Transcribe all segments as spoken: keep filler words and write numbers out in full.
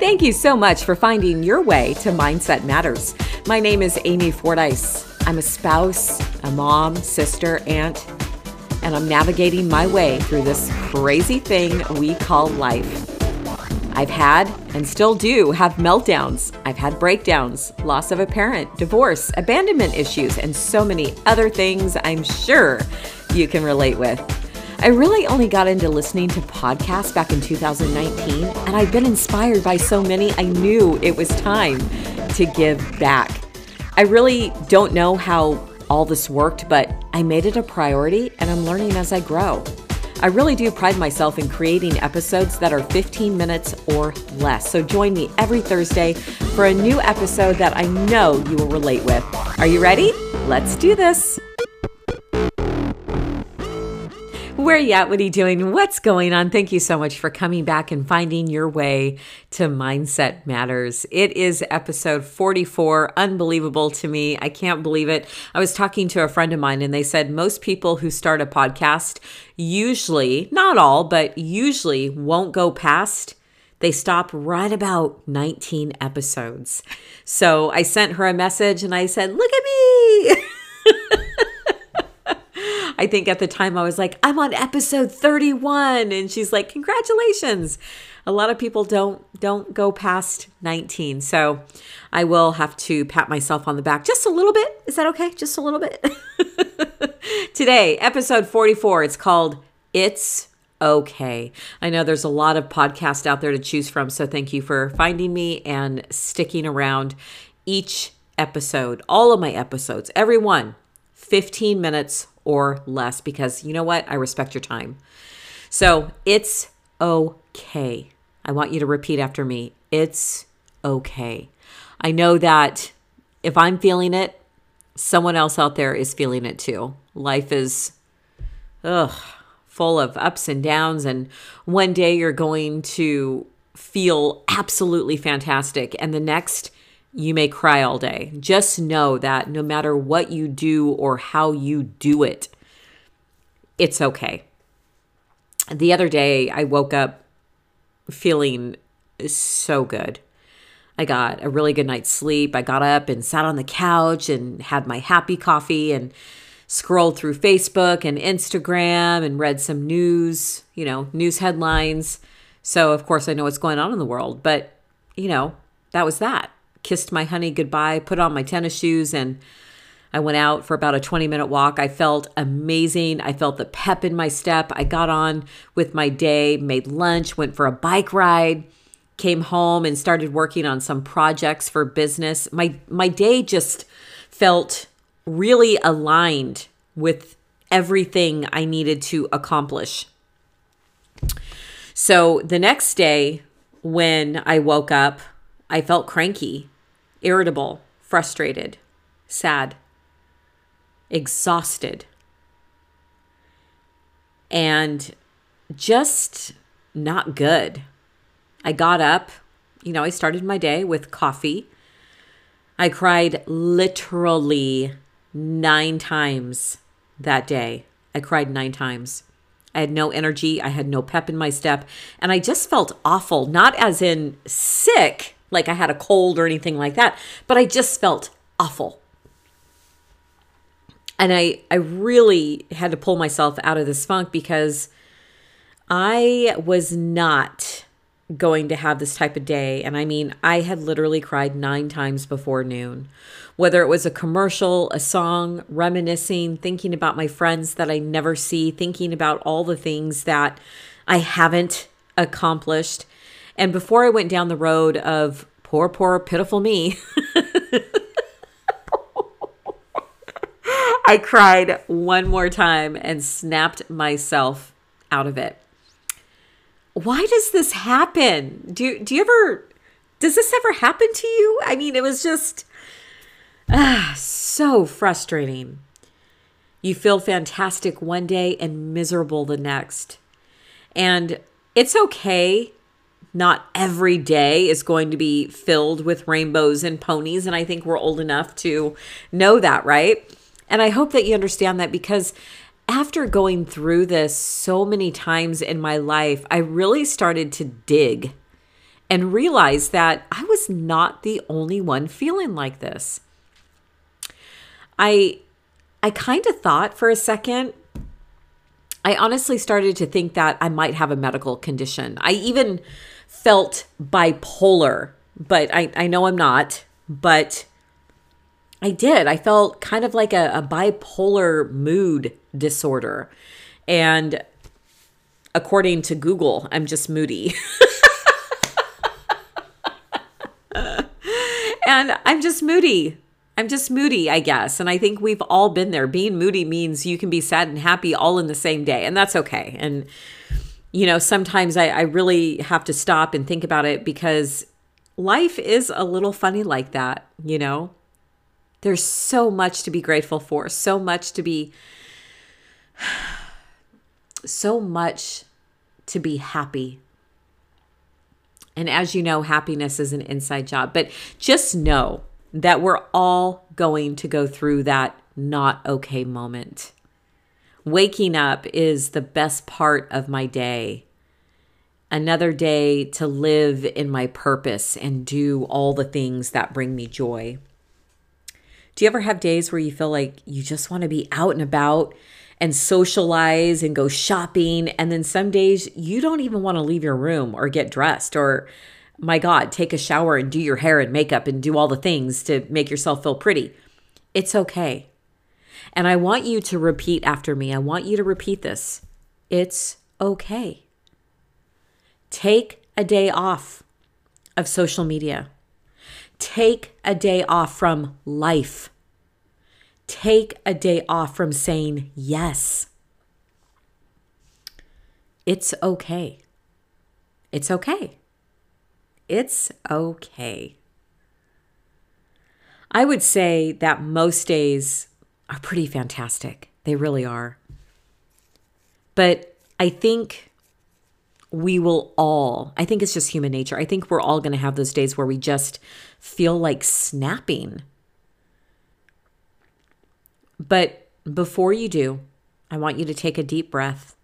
Thank you so much for finding your way to Mindset Matters. My name is Amy Fordyce. I'm a spouse, a mom, sister, aunt, and I'm navigating my way through this crazy thing we call life. I've had and still do have meltdowns. I've had breakdowns, loss of a parent, divorce, abandonment issues, and so many other things I'm sure you can relate with. I really only got into listening to podcasts back in two thousand nineteen, and I've been inspired by so many, I knew it was time to give back. I really don't know how all this worked, but I made it a priority, and I'm learning as I grow. I really do pride myself in creating episodes that are fifteen minutes or less. So join me every Thursday for a new episode that I know you will relate with. Are you ready? Let's do this. Where you at? What are you doing? What's going on? Thank you so much for coming back and finding your way to Mindset Matters. It is episode forty-four. Unbelievable to me. I can't believe it. I was talking to a friend of mine and they said most people who start a podcast usually, not all, but usually won't go past, they stop right about nineteen episodes. So I sent her a message and I said, look at me. I think at the time I was like, I'm on episode thirty-one. And she's like, congratulations. A lot of people don't don't go past nineteen. So I will have to pat myself on the back just a little bit. Is that okay? Just a little bit. Today, episode forty-four, it's called It's Okay. I know there's a lot of podcasts out there to choose from. So thank you for finding me and sticking around each episode, all of my episodes, every one, fifteen minutes or less, because you know what? I respect your time. So it's okay. I want you to repeat after me. It's okay. I know that if I'm feeling it, someone else out there is feeling it too. Life is ugh, full of ups and downs. And one day you're going to feel absolutely fantastic. And the next you may cry all day. Just know that no matter what you do or how you do it, it's okay. The other day, I woke up feeling so good. I got a really good night's sleep. I got up and sat on the couch and had my happy coffee and scrolled through Facebook and Instagram and read some news, you know, news headlines. So, of course, I know what's going on in the world, but, you know, that was that. Kissed my honey goodbye, put on my tennis shoes, and I went out for about a twenty-minute walk. I felt amazing. I felt the pep in my step. I got on with my day, made lunch, went for a bike ride, came home and started working on some projects for business. My my day just felt really aligned with everything I needed to accomplish. So the next day when I woke up, I felt cranky, irritable, frustrated, sad, exhausted, and just not good. I got up, you know, I started my day with coffee. I cried literally nine times that day. I cried nine times. I had no energy. I had no pep in my step. And I just felt awful, not as in sick, like I had a cold or anything like that, but I just felt awful. And I, I really had to pull myself out of this funk because I was not going to have this type of day. And I mean, I had literally cried nine times before noon, whether it was a commercial, a song, reminiscing, thinking about my friends that I never see, thinking about all the things that I haven't accomplished. And before I went down the road of poor, poor, pitiful me, I cried one more time and snapped myself out of it. Why does this happen? Do, do you ever, does this ever happen to you? I mean, it was just ah, so frustrating. You feel fantastic one day and miserable the next. And it's okay. Not every day is going to be filled with rainbows and ponies. And I think we're old enough to know that, right? And I hope that you understand that because after going through this so many times in my life, I really started to dig and realized that I was not the only one feeling like this. I I kind of thought for a second, I honestly started to think that I might have a medical condition. I even felt bipolar, but I, I know I'm not, but I did. I felt kind of like a, a bipolar mood disorder. And according to Google, I'm just moody. And I'm just moody. I'm just moody, I guess. And I think we've all been there. Being moody means you can be sad and happy all in the same day, and that's okay. And, you know, sometimes I, I really have to stop and think about it, because life is a little funny like that, you know? There's so much to be grateful for, so much to be, so much to be happy. And as you know, happiness is an inside job, but just know that we're all going to go through that not okay moment. Waking up is the best part of my day. Another day to live in my purpose and do all the things that bring me joy. Do you ever have days where you feel like you just want to be out and about and socialize and go shopping, and then some days you don't even want to leave your room or get dressed or, my God, take a shower and do your hair and makeup and do all the things to make yourself feel pretty? It's okay. And I want you to repeat after me. I want you to repeat this. It's okay. Take a day off of social media. Take a day off from life. Take a day off from saying yes. It's okay. It's okay. It's okay. I would say that most days are pretty fantastic. They really are. But I think we will all, I think it's just human nature. I think we're all going to have those days where we just feel like snapping. But before you do, I want you to take a deep breath,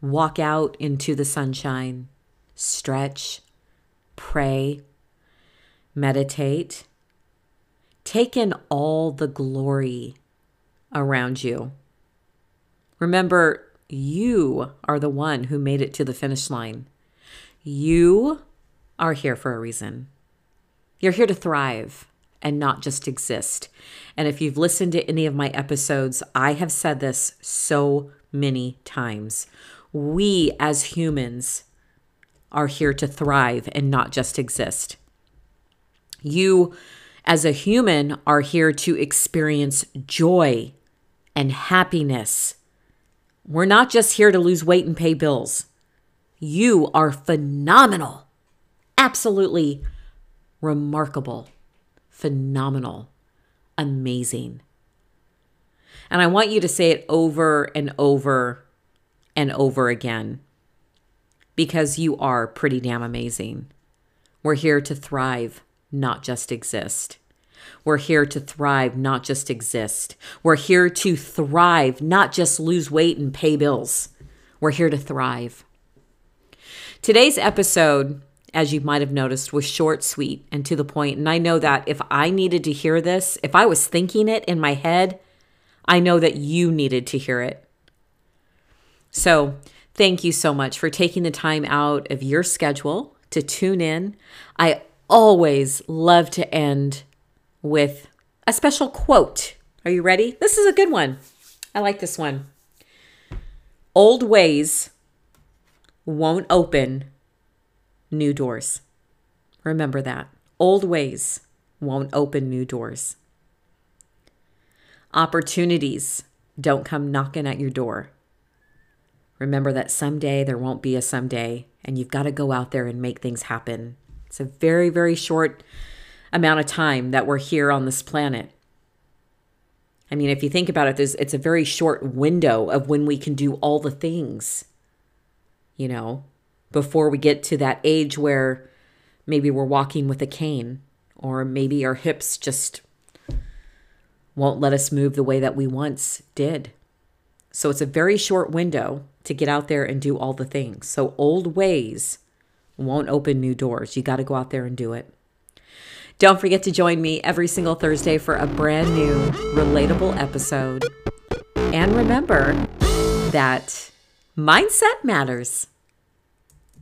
walk out into the sunshine, stretch, pray, meditate, take in all the glory around you. Remember, you are the one who made it to the finish line. You are here for a reason. You're here to thrive and not just exist. And if you've listened to any of my episodes, I have said this so many times. We as humans are here to thrive and not just exist. You, as a human, are here to experience joy and happiness. We're not just here to lose weight and pay bills. You are phenomenal, absolutely remarkable, phenomenal, amazing. And I want you to say it over and over and over again, because you are pretty damn amazing. We're here to thrive, not just exist. We're here to thrive, not just exist. We're here to thrive, not just lose weight and pay bills. We're here to thrive. Today's episode, as you might have noticed, was short, sweet, and to the point. And I know that if I needed to hear this, if I was thinking it in my head, I know that you needed to hear it. So, thank you so much for taking the time out of your schedule to tune in. I always love to end with a special quote. Are you ready? This is a good one. I like this one. Old ways won't open new doors. Remember that. Old ways won't open new doors. Opportunities don't come knocking at your door. Remember that someday there won't be a someday, and you've got to go out there and make things happen. It's a very, very short amount of time that we're here on this planet. I mean, if you think about it, there's, it's a very short window of when we can do all the things, you know, before we get to that age where maybe we're walking with a cane, or maybe our hips just won't let us move the way that we once did. So it's a very short window to get out there and do all the things. So old ways won't open new doors. You got to go out there and do it. Don't forget to join me every single Thursday for a brand new relatable episode. And remember that mindset matters.